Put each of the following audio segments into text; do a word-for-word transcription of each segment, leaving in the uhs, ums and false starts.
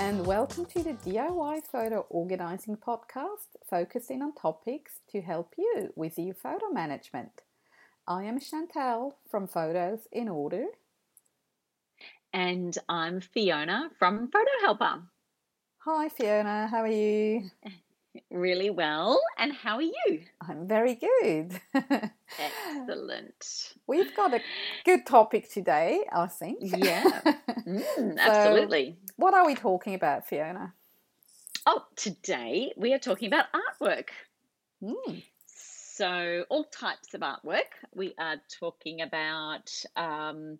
and welcome to the D I Y Photo Organizing Podcast, focusing on topics to help you with your photo management. I am Chantelle from Photos in Order. And I'm Fiona from Photo Helper. Hi Fiona, how are you? Really well, and how are you? I'm very good. Excellent. We've got a good topic today, I think. Yeah, mm, absolutely. So what are we talking about, Fiona? Oh, today we are talking about artwork. Mm. So all types of artwork. We are talking about... Um,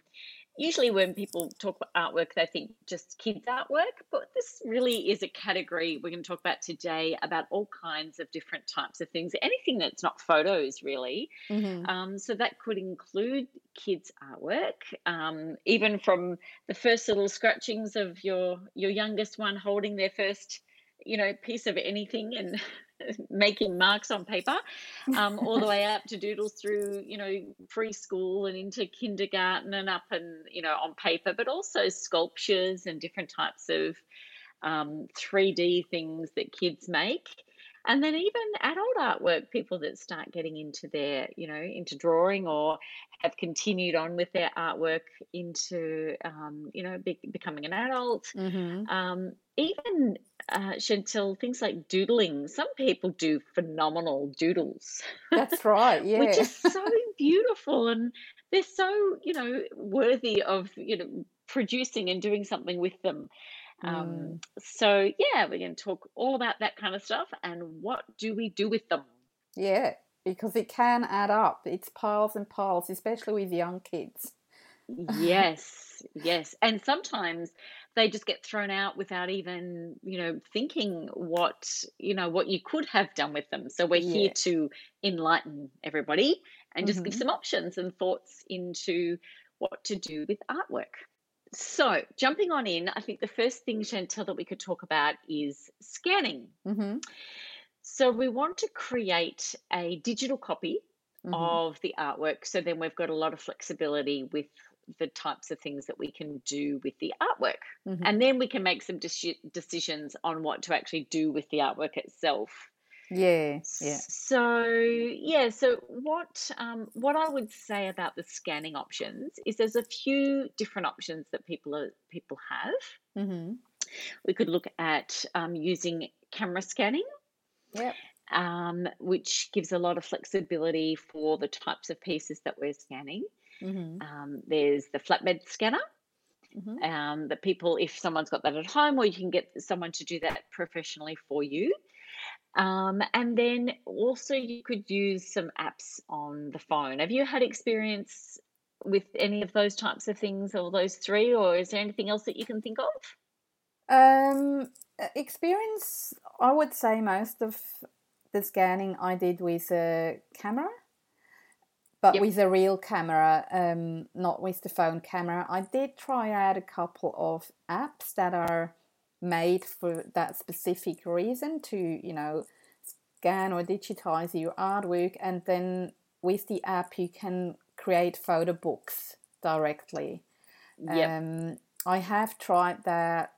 Usually when people talk about artwork, they think just kids' artwork, but this really is a category we're going to talk about today about all kinds of different types of things, anything that's not photos really. Mm-hmm. Um, so that could include kids' artwork, um, even from the first little scratchings of your, your youngest one holding their first, you know, piece of anything and making marks on paper, um, all the way up to doodles through, you know, preschool and into kindergarten and up and, you know, on paper, but also sculptures and different types of um, three D things that kids make. And then even adult artwork, people that start getting into their, you know, into drawing or have continued on with their artwork into, um, you know, be- becoming an adult. Mm-hmm. Um, even, uh, Chantelle, things like doodling. Some people do phenomenal doodles. That's right, yeah. Which is so beautiful, and they're so, you know, worthy of, you know, producing and doing something with them. Um, so yeah, we're going to talk all about that kind of stuff and what do we do with them. Yeah, because it can add up. It's piles and piles, especially with young kids. Yes, yes. And sometimes they just get thrown out without even, you know, thinking what, you know, what you could have done with them. So we're yeah. here to enlighten everybody and just mm-hmm. give some options and thoughts into what to do with artwork. So jumping on in, I think the first thing, Chantelle, that we could talk about is scanning. Mm-hmm. So we want to create a digital copy mm-hmm. of the artwork. So then we've got a lot of flexibility with the types of things that we can do with the artwork. Mm-hmm. And then we can make some de- decisions on what to actually do with the artwork itself. Yeah, yeah. So, yeah, so what um, what I would say about the scanning options is there's a few different options that people are, people have. Mm-hmm. We could look at um, using camera scanning, yep. um, which gives a lot of flexibility for the types of pieces that we're scanning. Mm-hmm. Um, there's the flatbed scanner. Mm-hmm. Um, that people, if someone's got that at home, or you can get someone to do that professionally for you. Um, and then also you could use some apps on the phone. Have you had experience with any of those types of things, or those three, or is there anything else that you can think of? Um, experience, I would say most of the scanning I did with a camera, but yep. with a real camera, um, not with the phone camera. I did try out a couple of apps that are made for that specific reason to, you know, scan or digitize your artwork, and then with the app you can create photo books directly. Yep. Um, I have tried that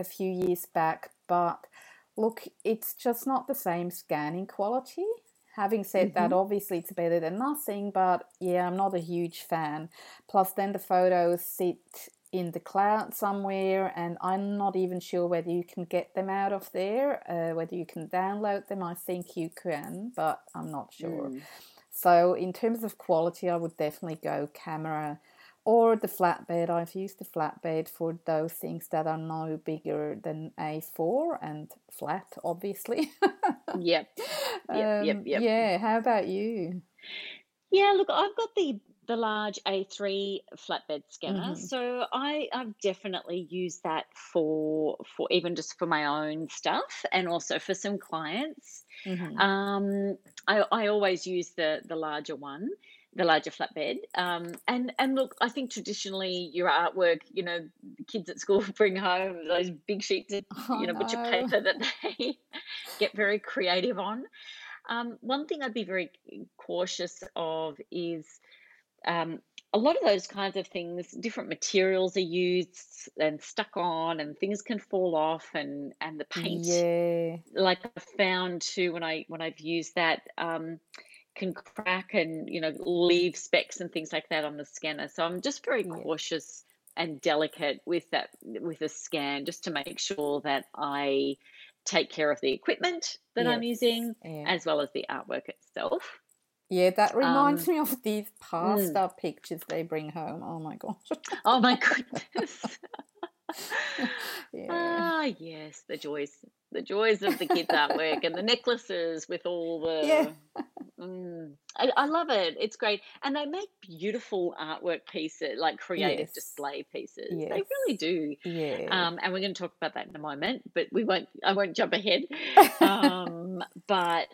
a few years back, but look, it's just not the same scanning quality. Having said mm-hmm. that, obviously it's better than nothing, but yeah, I'm not a huge fan. Plus then the photos sit in the cloud somewhere, and I'm not even sure whether you can get them out of there, uh, whether you can download them. I think you can, but I'm not sure. Mm. So in terms of quality, I would definitely go camera or the flatbed. I've used the flatbed for those things that are no bigger than A four and flat, obviously. Yep. Yep, um, yep, yep. Yeah, how about you? Yeah, look, I've got the the large A three flatbed scanner. Mm-hmm. So I, I've definitely used that for for even just for my own stuff and also for some clients. Mm-hmm. Um, I, I always use the the larger one, the larger flatbed. Um, and, and look, I think traditionally your artwork, you know, kids at school bring home those big sheets of, oh, you know, no. butcher paper that they get very creative on. Um, one thing I'd be very cautious of is Um, a lot of those kinds of things, different materials are used and stuck on, and things can fall off, and, and the paint, yeah. like I found too when I when I've used that, um, can crack and, you know, leave specks and things like that on the scanner. So I'm just very yeah. cautious and delicate with that, with a scan, just to make sure that I take care of the equipment that yes. I'm using yeah. as well as the artwork itself. Yeah, that reminds um, me of these pasta mm. pictures they bring home. Oh, my gosh. Oh, my goodness. yeah. Ah, yes, the joys, the joys of the kids' artwork and the necklaces with all the yeah. – mm, I, I love it. It's great. And they make beautiful artwork pieces, like creative yes. display pieces. Yes. They really do. Yeah. Um, and we're going to talk about that in a moment, but we won't – I won't jump ahead. Um But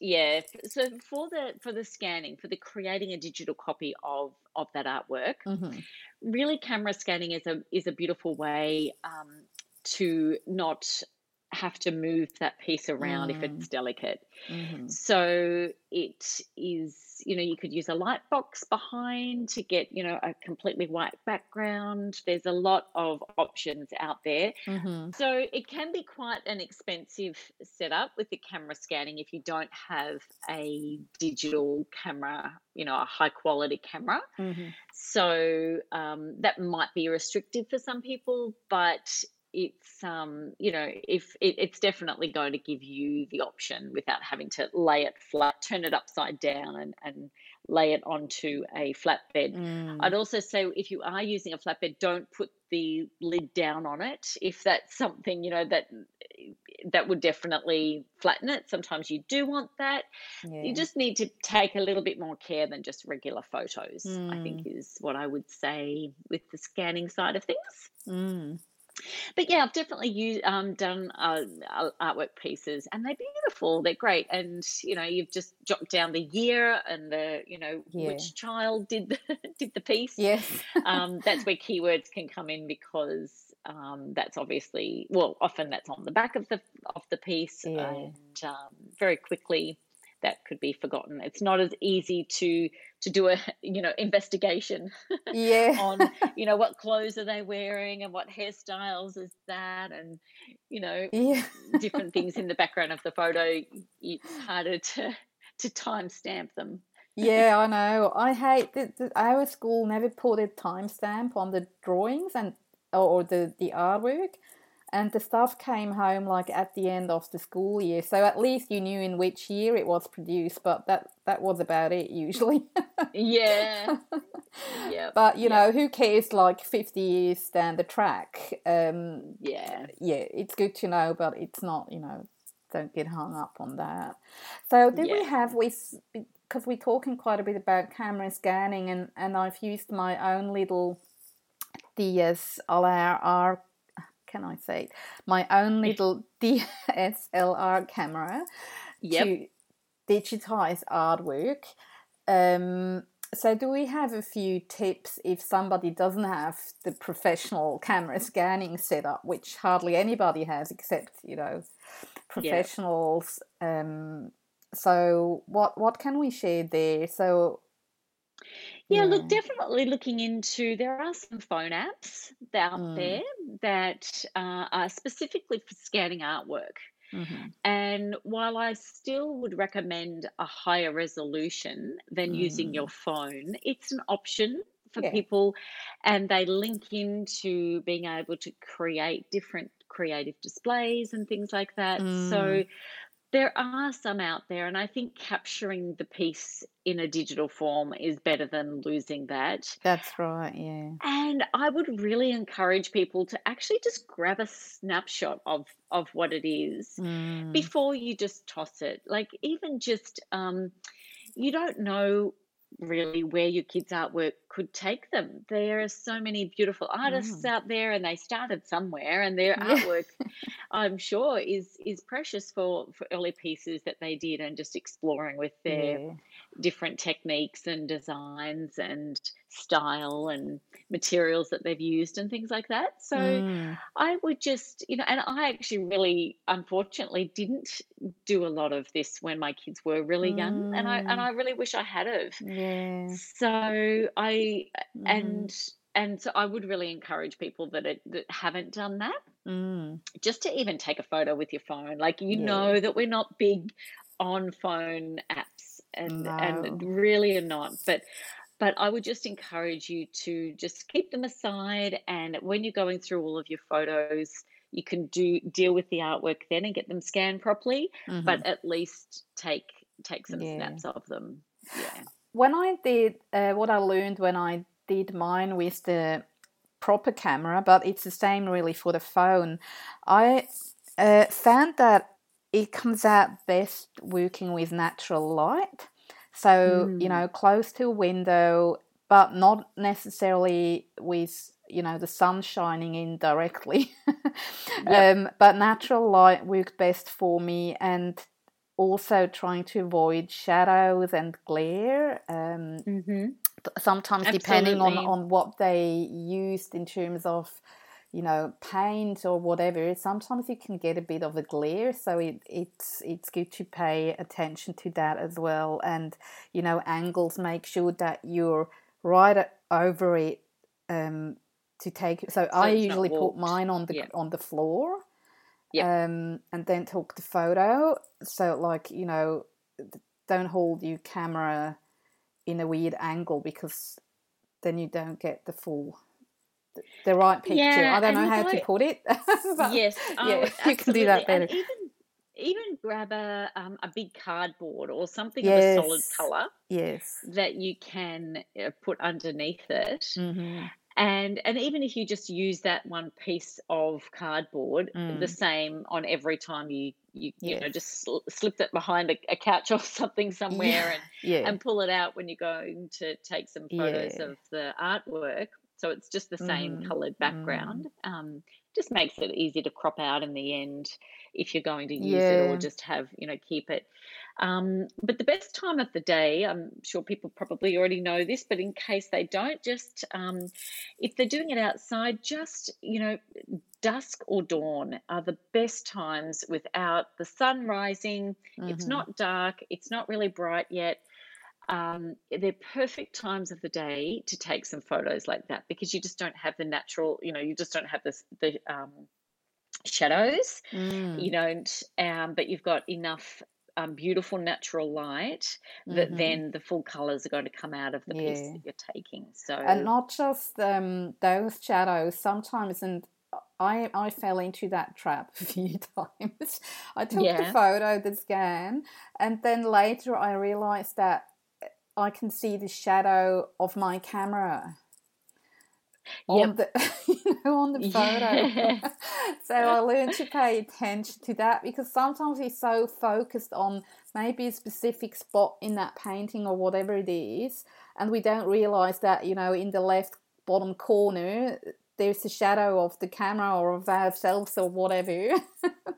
yeah, so for the for the scanning, for the creating a digital copy of, of that artwork, mm-hmm. really camera scanning is a is a beautiful way um, to not have to move that piece around mm. if it's delicate. Mm-hmm. So it is, you know, you could use a light box behind to get, you know, a completely white background. There's a lot of options out there. Mm-hmm. So it can be quite an expensive setup with the camera scanning if you don't have a digital camera, you know, a high quality camera. Mm-hmm. So um, that might be restrictive for some people, but it's um you know if it, it's definitely going to give you the option without having to lay it flat, turn it upside down and, and lay it onto a flatbed. Mm. I'd also say if you are using a flatbed, don't put the lid down on it. If that's something, you know, that that would definitely flatten it. Sometimes you do want that. Yeah. You just need to take a little bit more care than just regular photos, mm. I think is what I would say with the scanning side of things. Mm. But, yeah, I've definitely used, um, done uh, artwork pieces, and they're beautiful. They're great. And, you know, you've just jotted down the year and, the you know, yeah. which child did the, did the piece. Yes. um, that's where keywords can come in because um, that's obviously – well, often that's on the back of the of the piece yeah. and um, very quickly – that could be forgotten. It's not as easy to to do a you know investigation yeah. on you know what clothes are they wearing and what hairstyles is that and you know yeah. different things in the background of the photo. It's harder to to timestamp them. Yeah, I know. I hate that our school never put a timestamp on the drawings and or the the artwork. And the stuff came home like at the end of the school year. So at least you knew in which year it was produced, but that, that was about it usually. yeah. Yep. But, you yep. know, who cares like fifty years down the track? Um, yeah. Yeah, it's good to know, but it's not, you know, don't get hung up on that. So then yeah. we have, because we, we're talking quite a bit about camera scanning, and, and I've used my own little D S L R can I say it? My own little D S L R camera yep. to digitize artwork. Um, so do we have a few tips if somebody doesn't have the professional camera scanning setup, which hardly anybody has except, you know, professionals. Yep. Um, so what, what can we share there? So Yeah, look, definitely looking into, there are some phone apps out mm. there that uh, are specifically for scanning artwork. Mm-hmm. And while I still would recommend a higher resolution than mm. using your phone, it's an option for yeah. people, and they link into being able to create different creative displays and things like that. Mm. So there are some out there, and I think capturing the piece in a digital form is better than losing that. That's right, yeah. And I would really encourage people to actually just grab a snapshot of, of what it is mm. before you just toss it. Like even just um, you don't know really where your kids' artwork could take them. There are so many beautiful artists yeah. out there, and they started somewhere, and their yeah. artwork I'm sure is is precious for for early pieces that they did, and just exploring with their yeah. different techniques and designs and style and materials that they've used and things like that. So mm. I would just, you know, and I actually really, unfortunately, didn't do a lot of this when my kids were really mm. young, and I and I really wish I had of. Yeah. So I mm. and and so I would really encourage people that, it, that haven't done that mm. just to even take a photo with your phone. Like, you yeah. know that we're not big on phone apps and no. and really are not, but but I would just encourage you to just keep them aside, and when you're going through all of your photos, you can do deal with the artwork then and get them scanned properly, mm-hmm. but at least take take some yeah. snaps of them. Yeah. When I did uh, what I learned when I did mine with the proper camera, but it's the same really for the phone, I uh, found that it comes out best working with natural light. So, mm. you know, close to a window, but not necessarily with, you know, the sun shining in directly. yep. um, but natural light worked best for me, and also trying to avoid shadows and glare. Um, mm-hmm. Sometimes Absolutely. Depending on, on what they used in terms of, you know, paint or whatever, sometimes you can get a bit of a glare, so it, it's it's good to pay attention to that as well. And, you know, angles, make sure that you're right over it um, to take it. So, so I usually put mine on the yeah. on the floor yeah. um, and then took the photo. So, like, you know, don't hold your camera in a weird angle, because then you don't get the full the right picture. Yeah, I don't know how know, to put it. But yes, oh, yeah, absolutely. You can do that better. And even even grab a um, a big cardboard or something yes. of a solid color. Yes, that you can put underneath it. Mm-hmm. And and even if you just use that one piece of cardboard, mm. the same on every time you you, yes. you know, just sl- slip that behind a, a couch or something somewhere yeah. and yeah. and pull it out when you're going to take some photos yeah. of the artwork. So it's just the same mm. coloured background. Mm. Um, just makes it easy to crop out in the end if you're going to use yeah. it, or just have, you know, keep it. Um, but the best time of the day, I'm sure people probably already know this, but in case they don't, just um, if they're doing it outside, just, you know, dusk or dawn are the best times without the sun rising. Mm-hmm. It's not dark. It's not really bright yet. Um, they're perfect times of the day to take some photos like that, because you just don't have the natural, you know, you just don't have this, the um, shadows, mm. you don't, um, but you've got enough um, beautiful natural light that mm-hmm. then the full colours are going to come out of the piece yeah. that you're taking. So, and not just um, those shadows sometimes, and I I fell into that trap a few times. I took yeah. the photo, the scan, and then later I realised that I can see the shadow of my camera on yep. the, you know, on the photo. Yeah. So I learned to pay attention to that, because sometimes you're so focused on maybe a specific spot in that painting or whatever it is, and we don't realise that, you know, in the left bottom corner there's the shadow of the camera or of ourselves or whatever.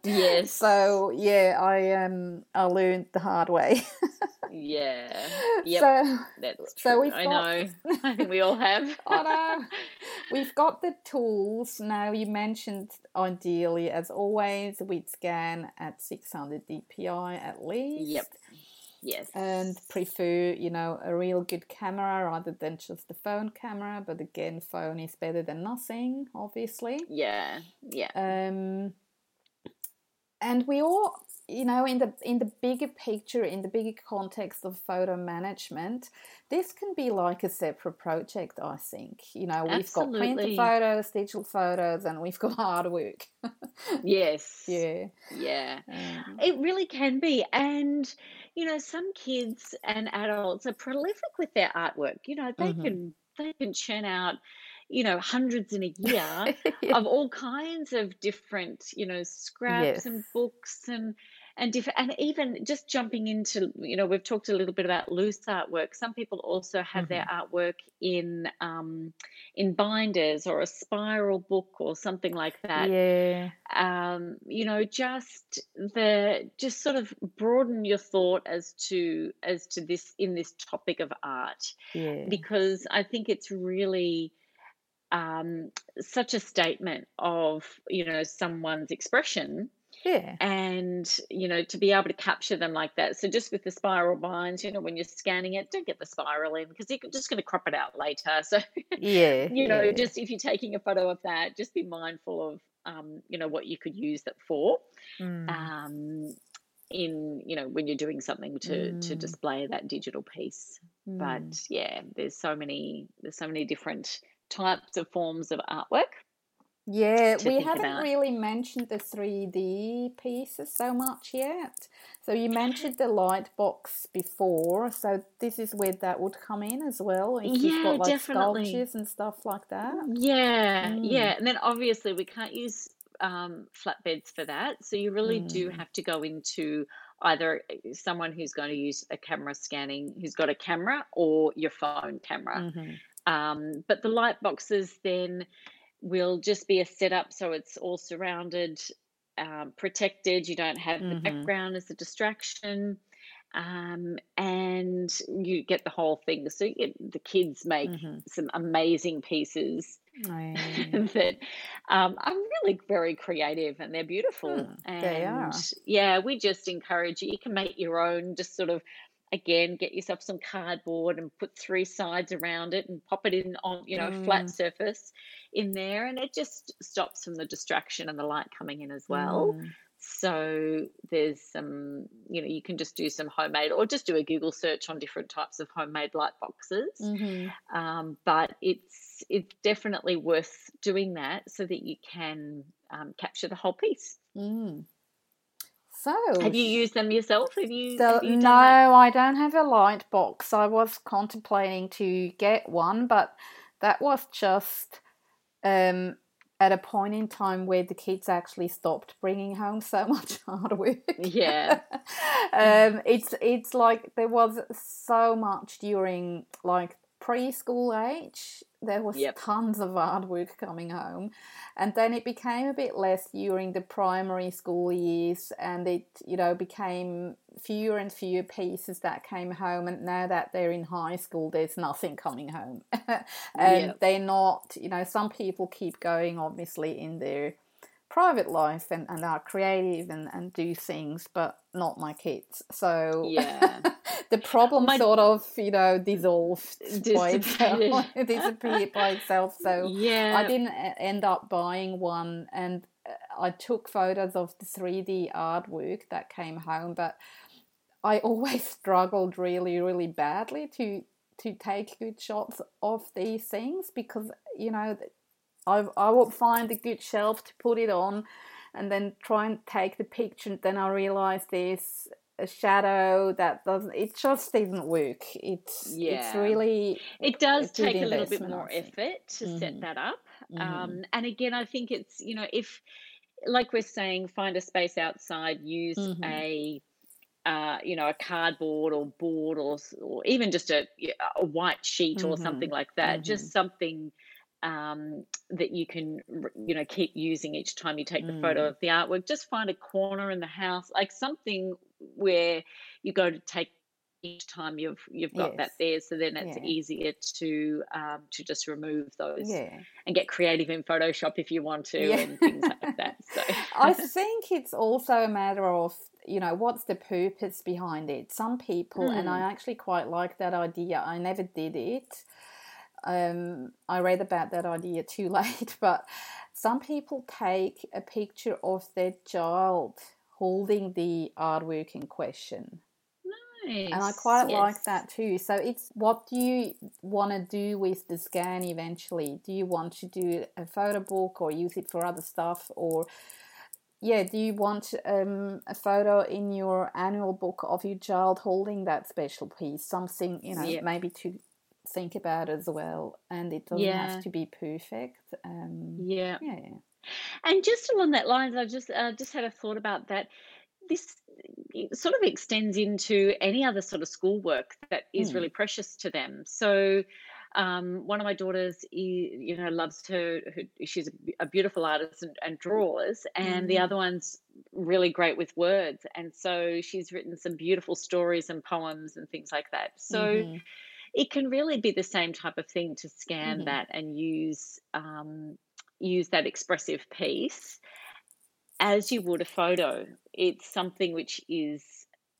Yes. So yeah, I um I learned the hard way. Yeah. Yep. So that's true. So we've I got... know. I think we all have. I know. We've got the tools now. You mentioned ideally, as always, we'd scan at six hundred D P I at least. Yep. Yes. And prefer, you know, a real good camera rather than just the phone camera. But again, phone is better than nothing, obviously. Yeah, yeah. Um, and we all, you know, in the in the bigger picture, in the bigger context of photo management, this can be like a separate project, I think. You know, we've Absolutely. Got printed photos, digital photos, and we've got artwork. Yes. Yeah. Yeah. Um, it really can be. And, you know, some kids and adults are prolific with their artwork. You know, they mm-hmm. can they can churn out, you know, hundreds in a year yeah. of all kinds of different, you know, scraps yes. and books and and different, and even just jumping into, you know, we've talked a little bit about loose artwork. Some people also have mm-hmm. their artwork in um, in binders or a spiral book or something like that. Yeah. Um, you know, just the just sort of broaden your thought as to as to this in this topic of art, yeah. because I think it's really. Um, such a statement of, you know, someone's expression, yeah, and, you know, to be able to capture them like that. So just with the spiral binds, you know, when you're scanning it, don't get the spiral in because you're just going to crop it out later. So, yeah, you know, yeah. just if you're taking a photo of that, just be mindful of, um, you know, what you could use that for mm. um, in, you know, when you're doing something to, mm. to display that digital piece. Mm. But, yeah, there's so many, there's so many different types of forms of artwork. Yeah, we haven't about. really mentioned the three D pieces so much yet. So you mentioned the light box before, so this is where that would come in as well. If yeah, you've got, like, definitely. Sculptures and stuff like that. Yeah, mm. yeah. And then obviously we can't use um, flatbeds for that, so you really mm. do have to go into either someone who's going to use a camera scanning, who's got a camera, or your phone camera. Mm-hmm. Um, but the light boxes then will just be a setup, so it's all surrounded, um, protected. You don't have mm-hmm. the background as a distraction, um, and you get the whole thing. So you get, the kids make mm-hmm. some amazing pieces oh, yeah. that um, are really very creative, and they're beautiful. Hmm, and they are. Yeah, we just encourage you. You can make your own, just sort of. Again, get yourself some cardboard and put three sides around it and pop it in on, you know, mm. a flat surface in there, and it just stops from the distraction and the light coming in as well. Mm. So there's some, you know, you can just do some homemade, or just do a Google search on different types of homemade light boxes. Mm-hmm. Um, but it's it's definitely worth doing that so that you can um, capture the whole piece. Mm. So, have you used them yourself? Have you? So, have you done no, that? I don't have a light box. I was contemplating to get one, but that was just um, at a point in time where the kids actually stopped bringing home so much hardware. Yeah, um, it's it's like there was so much during, like, preschool age. There was yep. tons of artwork coming home, and then it became a bit less during the primary school years, and it, you know, became fewer and fewer pieces that came home. And now that they're in high school, there's nothing coming home. And yep. they're not, you know, some people keep going, obviously, in their private life and, and are creative and, and do things, but not my kids. So yeah. the problem my... sort of, you know, dissolved by itself, disappeared by itself. So yeah. I didn't end up buying one, and I took photos of the three D artwork that came home, but I always struggled really, really badly to to take good shots of these things, because, you know, I I would find a good shelf to put it on, and then try and take the picture, and then I realised there's a shadow that doesn't. It just doesn't work. It's yeah. it's really it does take a little bit more effort to mm-hmm. set that up. Mm-hmm. Um, and again, I think it's, you know, if, like we're saying, find a space outside, use mm-hmm. a. Uh, you know, a cardboard or board, or or even just a a white sheet mm-hmm. or something like that. Mm-hmm. Just something. Um, that you can, you know, keep using each time you take the mm. photo of the artwork. Just find a corner in the house, like something where you go to take each time you've you've got yes. that there. So then it's yeah. easier to um, to just remove those yeah. and get creative in Photoshop if you want to yeah. and things like that. So I think it's also a matter of, you know, what's the purpose behind it. Some people, mm. and I actually quite like that idea. I never did it. Um, I read about that idea too late, but some people take a picture of their child holding the artwork in question. Nice. And I quite yes. like that too. So it's what do you want to do with the scan eventually? Do you want to do a photo book or use it for other stuff? Or, yeah, do you want um, a photo in your annual book of your child holding that special piece? Something, you know, yeah. maybe to think about as well, and it doesn't yeah. have to be perfect. Um yeah yeah and just along that lines, I just uh, just had a thought about that. this sort of extends into any other sort of schoolwork that is mm. really precious to them. So um, one of my daughters, you know, loves her, her she's a beautiful artist and, and draws, and mm. the other one's really great with words. And so she's written some beautiful stories and poems and things like that. So mm-hmm. it can really be the same type of thing to scan mm-hmm. that and use um, use that expressive piece as you would a photo. It's something which is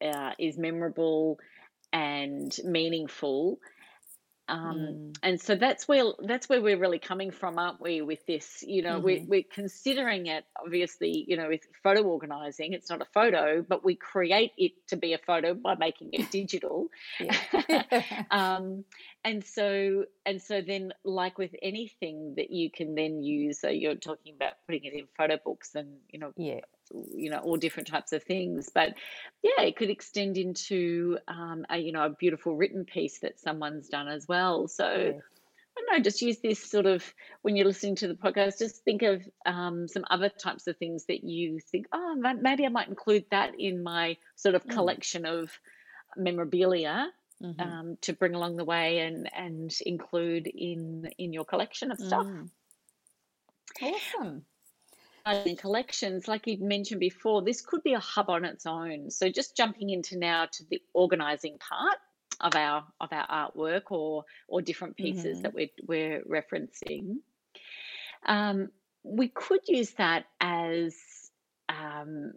uh, is memorable and meaningful, um, mm. and so that's where that's where we're really coming from, aren't we? With this, you know, mm-hmm. we're, we're considering it obviously. You know, with photo organising, it's not a photo, but we create it to be a photo by making it digital. um, and so and so then, like with anything that you can then use, so you're talking about putting it in photo books, and you know, yeah. you know, all different types of things. But yeah, it could extend into um a, you know, a beautiful written piece that someone's done as well. So yeah. I don't know, just use this sort of, when you're listening to the podcast, just think of um some other types of things that you think, oh, maybe I might include that in my sort of collection mm. of memorabilia mm-hmm. um to bring along the way and and include in in your collection of stuff. Mm. Awesome. And collections, like you'd mentioned before, this could be a hub on its own. So just jumping into now to the organising part of our of our artwork or or different pieces mm-hmm. that we're we're referencing. Um, we could use that as um,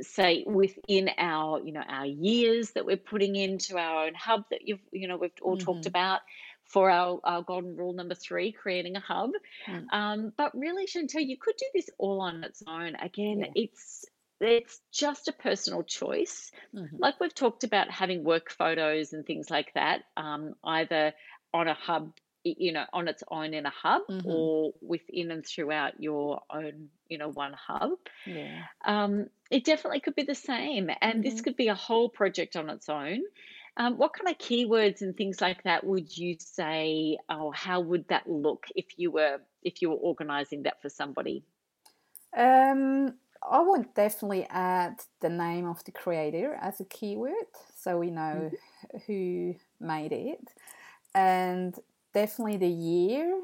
say within our you know our years that we're putting into our own hub that you've you know we've all mm-hmm. talked about. For our, our golden rule number three, creating a hub. Mm. Um, but really, Chantelle, you could do this all on its own. Again, yeah. it's it's just a personal choice. Mm-hmm. Like we've talked about having work photos and things like that, um, either on a hub, you know, on its own in a hub mm-hmm. or within and throughout your own, you know, one hub. Yeah. Um, it definitely could be the same. And mm-hmm. this could be a whole project on its own. Um, what kind of keywords and things like that would you say, or how would that look if you were if you were organising that for somebody? Um, I would definitely add the name of the creator as a keyword, so we know mm-hmm. who made it, and definitely the year,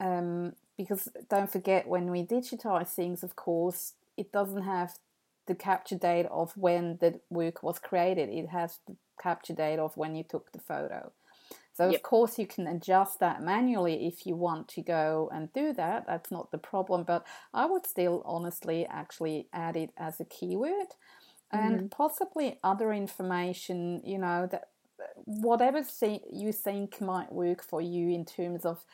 um, because don't forget when we digitise things, of course, it doesn't have the capture date of when the work was created. It has the capture date of when you took the photo. So yep. of course you can adjust that manually if you want to go and do that. That's not the problem, but I would still honestly actually add it as a keyword mm-hmm. and possibly other information, you know, that whatever th- you think might work for you in terms of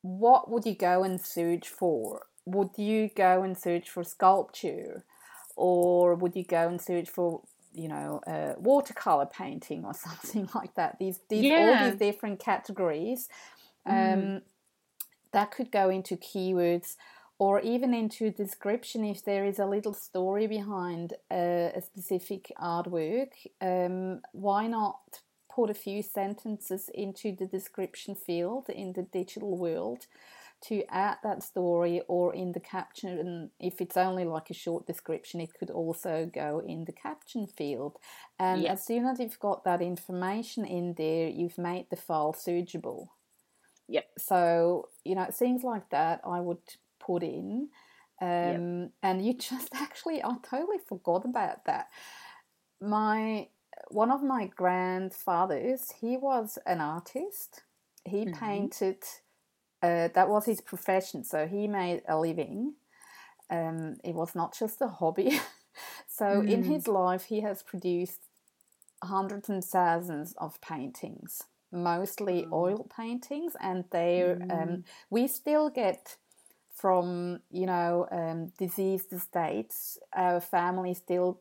what would you go and search for? Would you go and search for sculpture? Or would you go and search for, you know, uh, watercolor painting or something like that? These, these yeah. all these different categories um, mm. that could go into keywords or even into description if there is a little story behind a, a specific artwork. Um, why not put a few sentences into the description field in the digital world to add that story, or in the caption? And if it's only like a short description, it could also go in the caption field. And yes. as soon as you've got that information in there, you've made the file searchable. Yep. So, you know, things like that I would put in. Um, yep. And you just actually, I totally forgot about that. My, one of my grandfathers, he was an artist. He mm-hmm. painted... Uh, that was his profession, so he made a living. Um, it was not just a hobby. So mm. in his life, he has produced hundreds and thousands of paintings, mostly mm. oil paintings, and they're mm. um, we still get from you know um, diseased estates. Our family still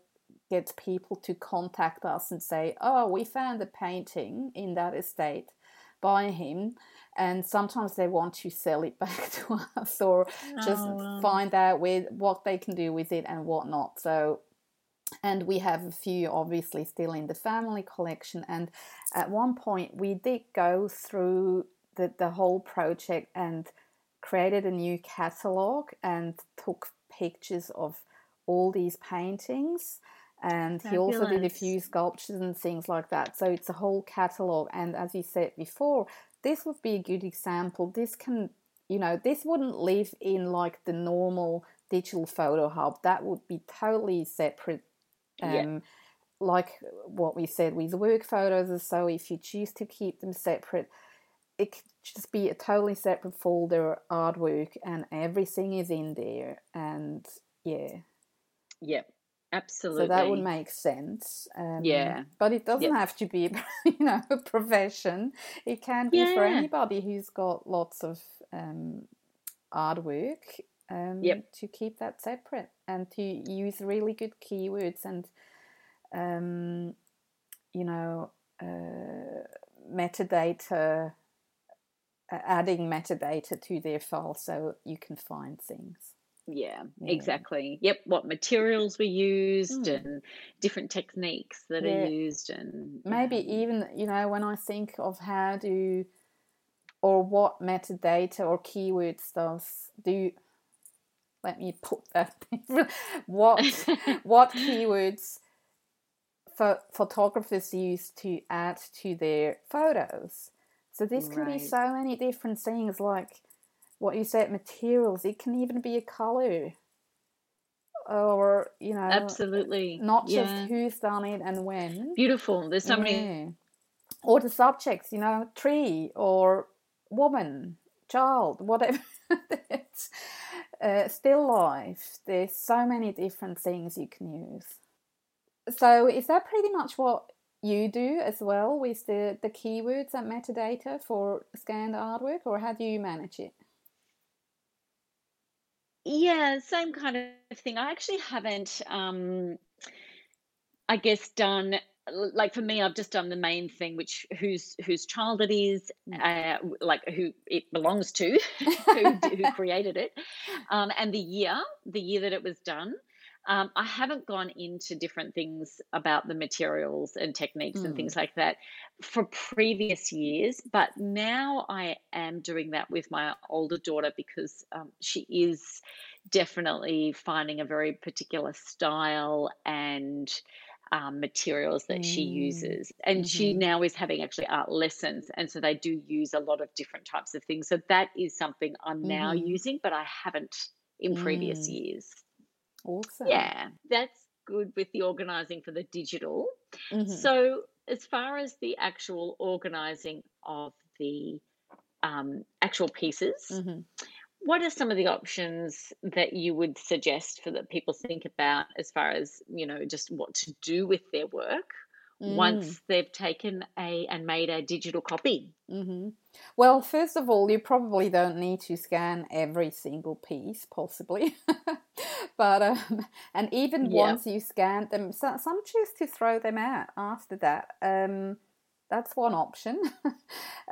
gets people to contact us and say, "Oh, we found a painting in that estate by him." And sometimes they want to sell it back to us or just oh, wow. find out where, what they can do with it and what not. So, and we have a few obviously still in the family collection. And at one point we did go through the, the whole project and created a new catalogue and took pictures of all these paintings, and Fabulous. He also did a few sculptures and things like that. So it's a whole catalogue, and as you said before, this would be a good example. This can, you know, this wouldn't live in like the normal digital photo hub. That would be totally separate. Um, yeah. Like what we said with work photos or so, if you choose to keep them separate, it could just be a totally separate folder, artwork, and everything is in there. And yeah. Yeah, absolutely. So that would make sense. Um, yeah. But it doesn't yep. have to be, you know, a profession. It can be yeah. for anybody who's got lots of um, artwork um, yep. to keep that separate and to use really good keywords and, um, you know, uh, metadata, adding metadata to their file so you can find things. Yeah, yeah. exactly. Yep, what materials were used mm. and different techniques that yeah. are used. And maybe yeah. even, you know, when I think of how do or what metadata or keyword stuff do, let me put that, what, what keywords ph- photographers use to add to their photos. So this can right. be so many different things, like what you said, materials. It can even be a colour or, you know. Absolutely. Not yeah. just who's done it and when. Beautiful. There's so many. Yeah. Or the subjects, you know, tree or woman, child, whatever. uh, still life. There's so many different things you can use. So is that pretty much what you do as well with the, the keywords and metadata for scanned artwork, or how do you manage it? Yeah, same kind of thing. I actually haven't, um, I guess, done, like for me, I've just done the main thing, which whose whose child it is, uh, like who it belongs to, who, who created it, um, and the year, the year that it was done. Um, I haven't gone into different things about the materials and techniques mm. and things like that for previous years, but now I am doing that with my older daughter because um, she is definitely finding a very particular style and um, materials that mm. she uses. And mm-hmm. she now is having actually art lessons, and so they do use a lot of different types of things. So that is something I'm mm-hmm. now using, but I haven't in mm. previous years. Awesome. Yeah, that's good with the organising for the digital. Mm-hmm. So as far as the actual organising of the um, actual pieces, mm-hmm. what are some of the options that you would suggest for that people think about as far as, you know, just what to do with their work mm. once they've taken a and made a digital copy? Mm-hmm. Well, first of all, you probably don't need to scan every single piece, possibly. But um, and even yep. once you scan them, so, some choose to throw them out after that. Um, that's one option.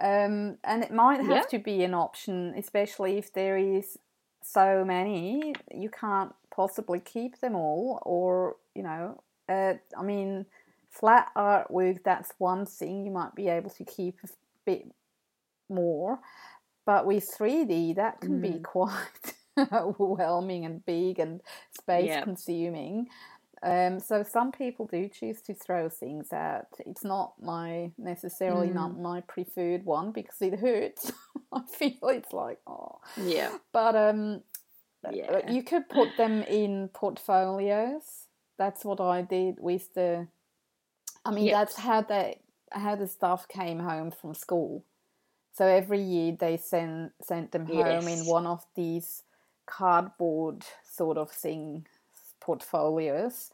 um, and it might have yep. to be an option, especially if there is so many, you can't possibly keep them all. Or, you know, uh, I mean, flat artwork, that's one thing you might be able to keep a bit more. But with three D, that can mm. be quite... overwhelming and big and space yep. consuming. Um, so some people do choose to throw things out. It's not my necessarily mm. not my preferred one because it hurts. I feel it's like oh yeah. But um, yeah. you could put them in portfolios. That's what I did with the. I mean, yep. that's how the how the stuff came home from school. So every year they sent sent them yes. home in one of these cardboard sort of thing portfolios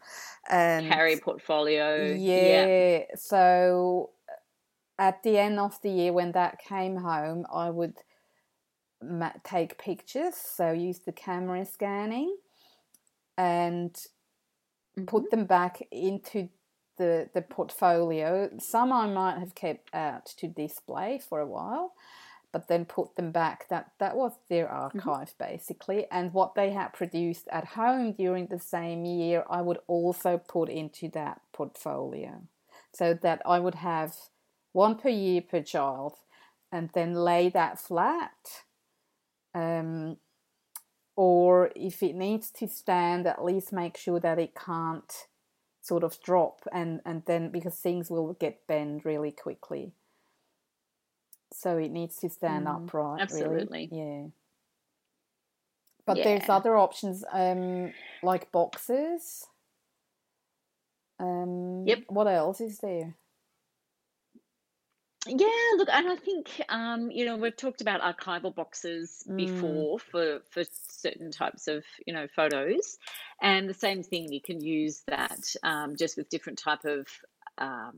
and carry portfolio yeah, yeah so at the end of the year when that came home I would ma- take pictures, so use the camera scanning and mm-hmm. put them back into the the portfolio. Some I might have kept out to display for a while, but then put them back. That that was their archive, mm-hmm. basically. And what they had produced at home during the same year, I would also put into that portfolio. So that I would have one per year per child and then lay that flat. Um, or if it needs to stand, at least make sure that it can't sort of drop, and, and then because things will get bent really quickly. So it needs to stand mm, upright. Absolutely. Really. Yeah. But yeah. There's other options, um, like boxes. Um, yep. What else is there? Yeah, look, and I think, um, you know, we've talked about archival boxes mm. before for, for certain types of, you know, photos. And the same thing, you can use that um, just with different type of, um,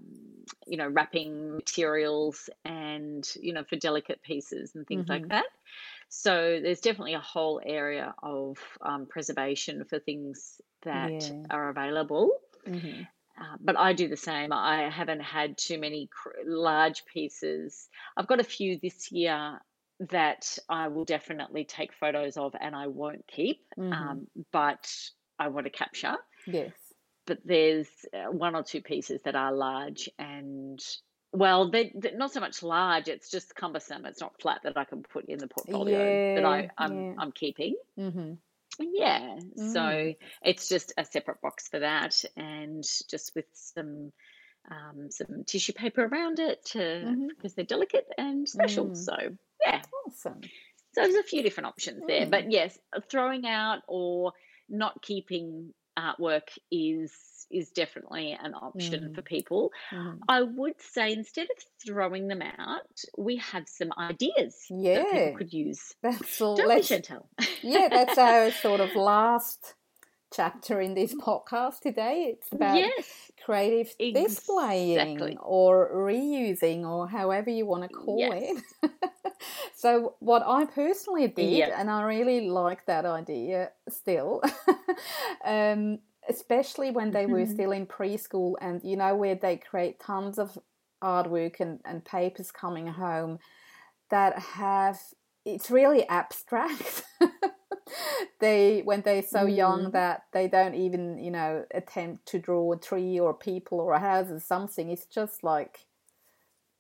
you know, wrapping materials and, you know, for delicate pieces and things mm-hmm. like that. So there's definitely a whole area of um, preservation for things that yeah. are available. Mm-hmm. Uh, but I do the same. I haven't had too many cr- large pieces. I've got a few this year that I will definitely take photos of and I won't keep, mm-hmm. um, but I want to capture. Yes. But there's one or two pieces that are large and, well, they're, they're not so much large. It's just cumbersome. It's not flat that I can put in the portfolio yeah, that I, I'm, yeah. I'm keeping. Mm-hmm. Yeah, mm. so it's just a separate box for that, and just with some um, some tissue paper around it to, mm-hmm. because they're delicate and special. Mm. So yeah, awesome. So there's a few different options mm. there, but yes, throwing out or not keeping artwork is is definitely an option mm. for people. Mm. I would say instead of throwing them out, we have some ideas yeah. that people could use. That's all. Don't we, Chantelle? Yeah, that's our sort of last chapter in this podcast today. It's about yes. creative exactly. displaying or reusing or however you want to call yes. it. So what I personally did, yep. and I really like that idea still, um, especially when they were mm-hmm. still in preschool and, you know, where they create tons of artwork and, and papers coming home that have, it's really abstract. They, when they're so mm. young that they don't even, you know, attempt to draw a tree or people or a house or something. It's just like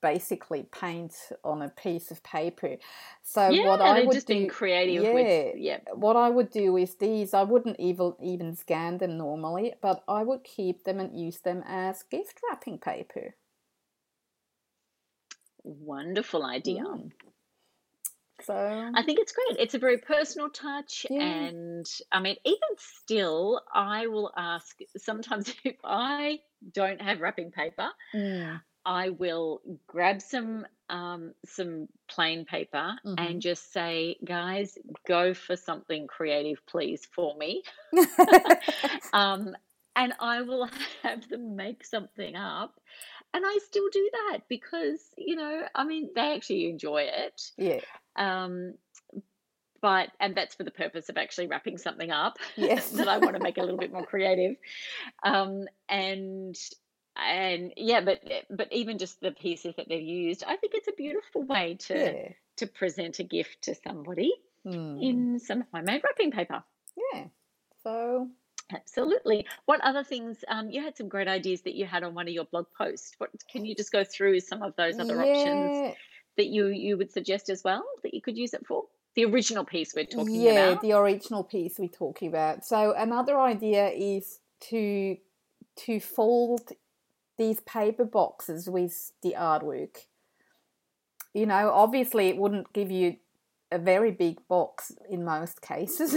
basically paint on a piece of paper. So yeah, what I would just do, being creative yeah, with, yeah. What I would do is these, I wouldn't even even scan them normally, but I would keep them and use them as gift wrapping paper. Wonderful idea. Mm. So I think it's great. It's a very personal touch yeah. and I mean even still I will ask sometimes if I don't have wrapping paper yeah. I will grab some um, some plain paper mm-hmm. and just say, guys, go for something creative, please, for me. um, and I will have them make something up. And I still do that because, you know, I mean, they actually enjoy it. Yeah. Um, but, and that's for the purpose of actually wrapping something up. Yes. That I want to make a little bit more creative. Um, and... And yeah, but but even just the pieces that they've used, I think it's a beautiful way to yeah. to present a gift to somebody mm. in some homemade wrapping paper. Yeah. So absolutely. What other things? Um, you had some great ideas that you had on one of your blog posts. What can you just go through some of those other yeah. options that you you would suggest as well that you could use it for? The original piece we're talking yeah, about. Yeah, the original piece we're talking about. So another idea is to to fold these paper boxes with the artwork. You know, obviously it wouldn't give you a very big box in most cases.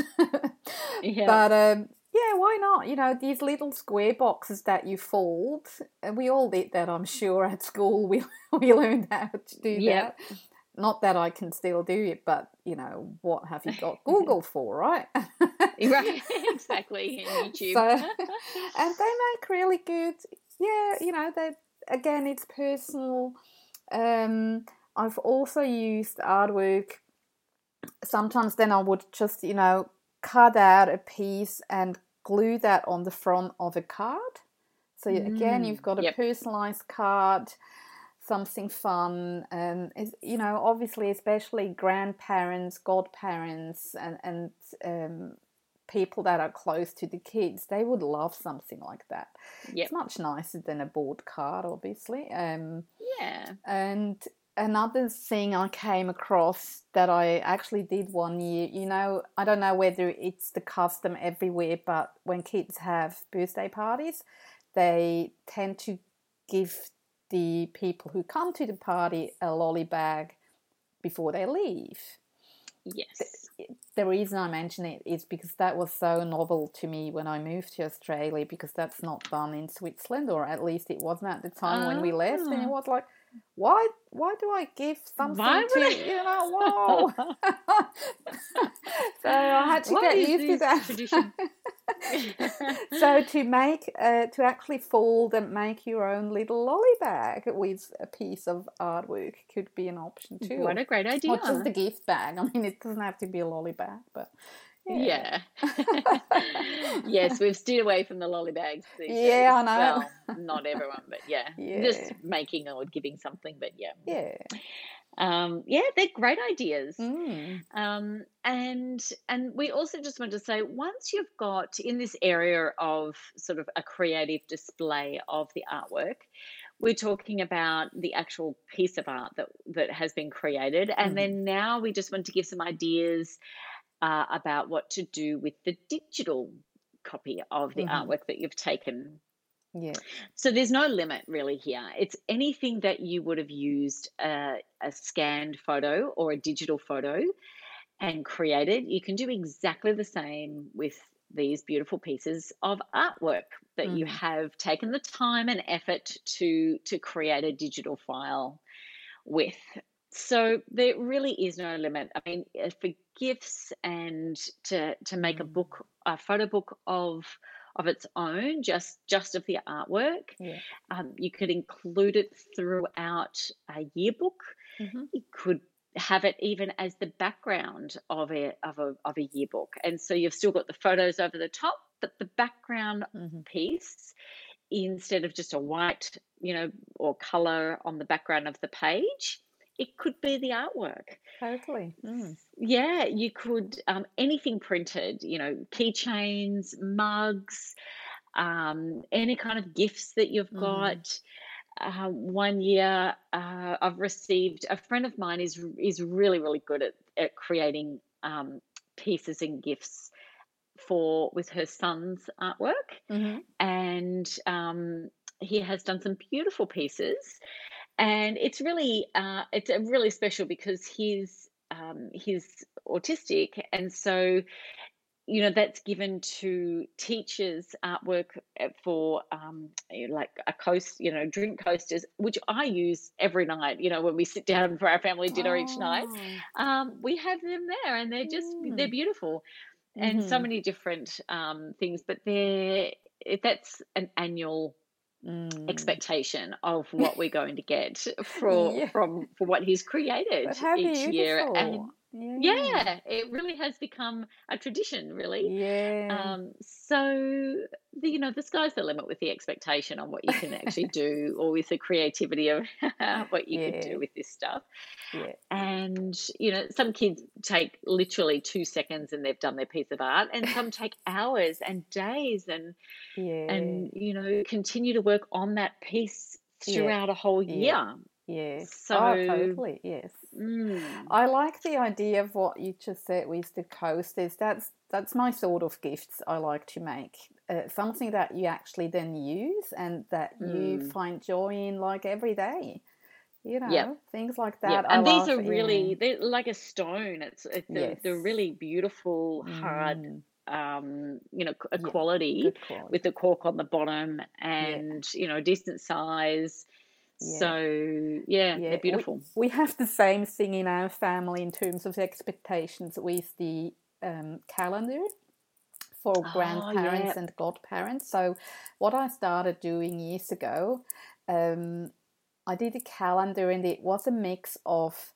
yeah. But, um, yeah, why not? You know, these little square boxes that you fold, and we all did that, I'm sure, at school. We we learned how to do yep. that. Not that I can still do it, but, you know, what have you got Google for, right? Right, exactly, and YouTube. So, and they make really good... Yeah, you know, they, again, it's personal. Um, I've also used artwork. Sometimes then I would just, you know, cut out a piece and glue that on the front of a card. So, mm. again, you've got a yep. personalised card, something fun. And, you know, obviously, especially grandparents, godparents and, and um people that are close to the kids, they would love something like that. Yep. It's much nicer than a board card, obviously. Um, yeah. And Another thing I came across that I actually did one year, you know, I don't know whether it's the custom everywhere, but when kids have birthday parties, they tend to give the people who come to the party a lolly bag before they leave. Yes. The, the reason I mention it is because that was so novel to me when I moved to Australia, because that's not done in Switzerland, or at least it wasn't at the time oh. when we left, and it was like, Why? Why do I give something why to I... you know? Whoa! So I had to what get used to that tradition. So to make, uh, to actually fold and make your own little lolly bag with a piece of artwork could be an option too. What a great idea! Or just a gift bag. I mean, it doesn't have to be a lolly bag, but. Yeah. yeah. Yes, we've steered away from the lolly bags. These yeah, days. I know. Well, not everyone, but yeah. yeah. Just making or giving something, but yeah. Yeah. Um, yeah, they're great ideas. Mm. Um, and and we also just want to say, once you've got in this area of sort of a creative display of the artwork, we're talking about the actual piece of art that, that has been created. And mm. then now we just want to give some ideas Uh, about what to do with the digital copy of the mm-hmm. artwork that you've taken. Yeah. So there's no limit really here. It's anything that you would have used a, a scanned photo or a digital photo and created. You can do exactly the same with these beautiful pieces of artwork that mm-hmm. you have taken the time and effort to to create a digital file with. So there really is no limit. I mean, for gifts and to to make a book, a photo book of of its own, just just of the artwork. Yeah. Um, you could include it throughout a yearbook. Mm-hmm. You could have it even as the background of a of a of a yearbook, and so you've still got the photos over the top, but the background mm-hmm. piece, instead of just a white, you know, or color on the background of the page, it could be the artwork. Totally. Mm. Yeah, you could, um, anything printed, you know, keychains, mugs, um, any kind of gifts that you've got. Mm. Uh, one year uh, I've received, a friend of mine is is really, really good at, at creating um, pieces and gifts for with her son's artwork. Mm-hmm. And um, he has done some beautiful pieces. And it's really, uh, it's really special because he's um, he's autistic, and so you know that's given to teachers artwork for um, like a coast, you know, drink coasters, which I use every night. You know, when we sit down for our family dinner oh. each night, um, we have them there, and they're just mm. they're beautiful, and mm-hmm. so many different um, things. But they're that's an annual. Mm. expectation of what we're going to get for yeah. from for what he's created each year, and yeah. yeah, it really has become a tradition, really. Yeah. Um. So the, you know, the sky's the limit with the expectation on what you can actually do, or with the creativity of what you yeah. can do with this stuff. Yeah. And you know, some kids take literally two seconds and they've done their piece of art, and some take hours and days, and yeah. and you know, continue to work on that piece throughout yeah. a whole year. Yeah. Yeah. So oh, totally, yes. Mm. I like the idea of what you just said with the coasters. That's that's my sort of gifts I like to make. Uh, something that you actually then use and that mm. you find joy in, like every day. You know, yep. things like that. Yep. And I these are really in... they're like a stone. It's it's yes. they're really beautiful, hard. Mm. Um, you know, a quality, yeah, quality with the cork on the bottom, and yeah. you know, decent size. Yeah. So, yeah, yeah, they're beautiful. We, we have the same thing in our family in terms of expectations with the um, calendar for oh, grandparents yeah. and godparents. So what I started doing years ago, um, I did a calendar, and it was a mix of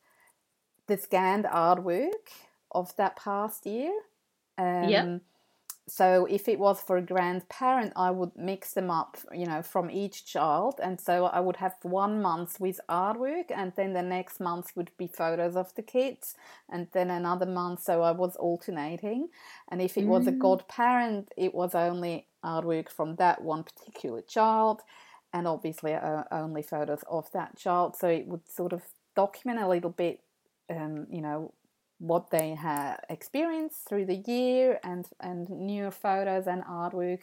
the scanned artwork of that past year. Um, yeah. So if it was for a grandparent, I would mix them up, you know, from each child. And so I would have one month with artwork, and then the next month would be photos of the kids, and then another month. So I was alternating. And if it was mm. a godparent, it was only artwork from that one particular child, and obviously uh, only photos of that child. So it would sort of document a little bit, um, you know, what they have experienced through the year and, and newer photos and artwork.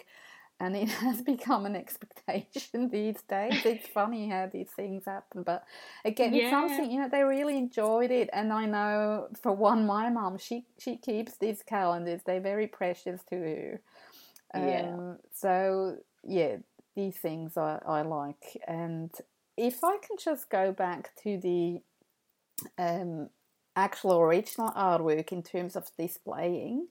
And it has become an expectation these days. It's funny how these things happen. But again, yeah. It's something, you know, they really enjoyed it. And I know, for one, my mum, she, she keeps these calendars. They're very precious to her. Um, yeah. So, yeah, these things I, I like. And if I can just go back to the um, actual original artwork in terms of displaying,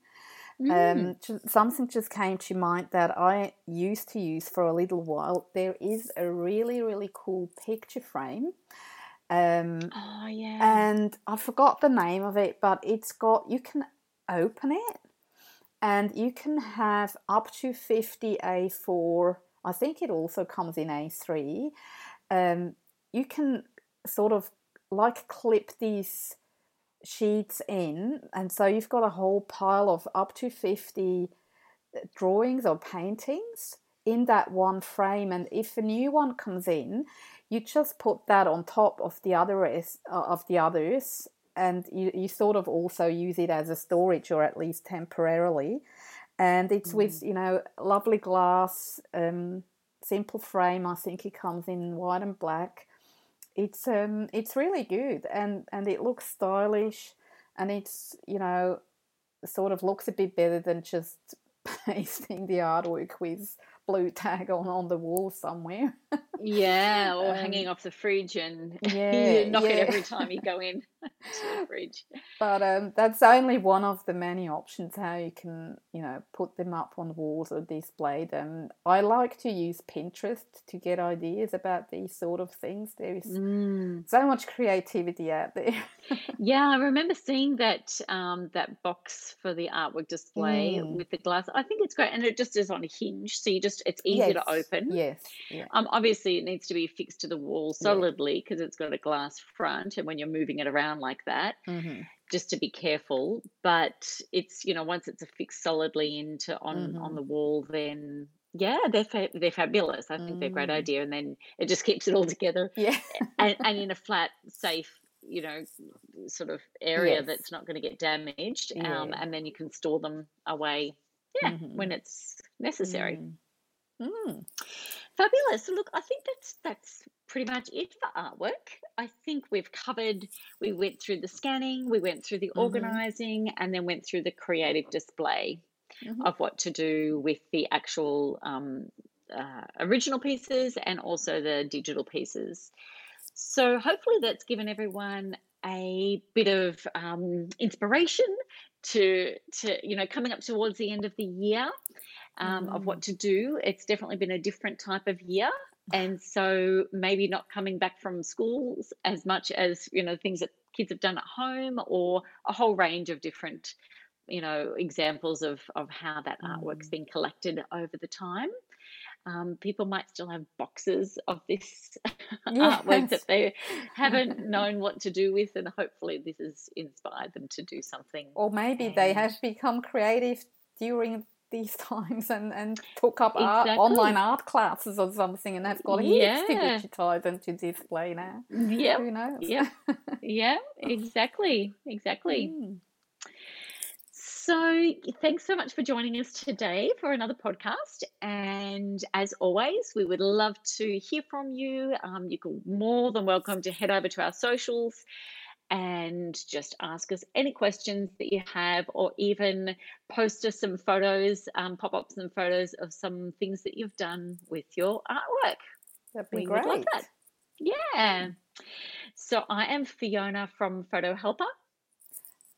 Um, something just came to mind that I used to use for a little while. There is a really, really cool picture frame. Um, oh, yeah. And I forgot the name of it, but it's got, you can open it and you can have up to fifty A four. I think it also comes in A three. Um, you can sort of like clip these sheets in, and so you've got a whole pile of up to fifty drawings or paintings in that one frame, and if a new one comes in, you just put that on top of the other rest, uh, of the others, and you, you sort of also use it as a storage, or at least temporarily. And it's mm. with, you know, lovely glass, um, simple frame. I think it comes in white and black. It's um it's really good, and, and it looks stylish, and it's, you know, sort of looks a bit better than just pasting the artwork with blue tag on, on the wall somewhere. Yeah, or um, hanging off the fridge, and yeah, you knock yeah. it every time you go in to the fridge. But um, that's only one of the many options how you can, you know, put them up on walls or display them. I like to use Pinterest to get ideas about these sort of things. There is mm. so much creativity out there. Yeah, I remember seeing that um, that box for the artwork display mm. with the glass. I think it's great, and it just is on a hinge, so you just it's easier yes. to open. Yes. Yeah. Um, obviously, it needs to be fixed to the wall solidly because yeah. it's got a glass front, and when you're moving it around like that, mm-hmm. just to be careful. But it's, you know, once it's affixed solidly into on mm-hmm. on the wall, then yeah, they're fa- they're fabulous. I think mm. they're a great idea, and then it just keeps it all together. Yeah, and, and in a flat, safe, you know, sort of area yes. that's not going to get damaged. Yeah. Um, and then you can store them away. Yeah, mm-hmm. when it's necessary. Mm. Mm. Fabulous. Look, I think that's that's pretty much it for artwork. I think we've covered, we went through the scanning, we went through the mm-hmm. organising, and then went through the creative display mm-hmm. of what to do with the actual um, uh, original pieces and also the digital pieces. So hopefully that's given everyone a bit of um, inspiration to, to, you know, coming up towards the end of the year. Um, mm. Of what to do. It's definitely been a different type of year, and so maybe not coming back from schools as much as, you know, things that kids have done at home, or a whole range of different, you know, examples of, of how that artwork's mm. been collected over the time. Um, people might still have boxes of this yes. artwork that they haven't known what to do with, and hopefully this has inspired them to do something. Or maybe and... they have become creative during these times and, and took up exactly. art, online art classes or something, and they've got yeah. to digitise and to display now. Yeah. Who knows? Yeah, yeah, exactly, exactly. Mm. So thanks so much for joining us today for another podcast. And as always, we would love to hear from you. Um, you're more than welcome to head over to our socials and just ask us any questions that you have, or even post us some photos, um, pop up some photos of some things that you've done with your artwork. That'd be we great. Would love that. Yeah. So I am Fiona from Photo Helper.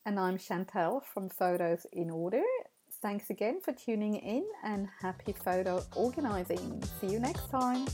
And I'm Chantelle from Photos in Order. Thanks again for tuning in, and happy photo organising. See you next time.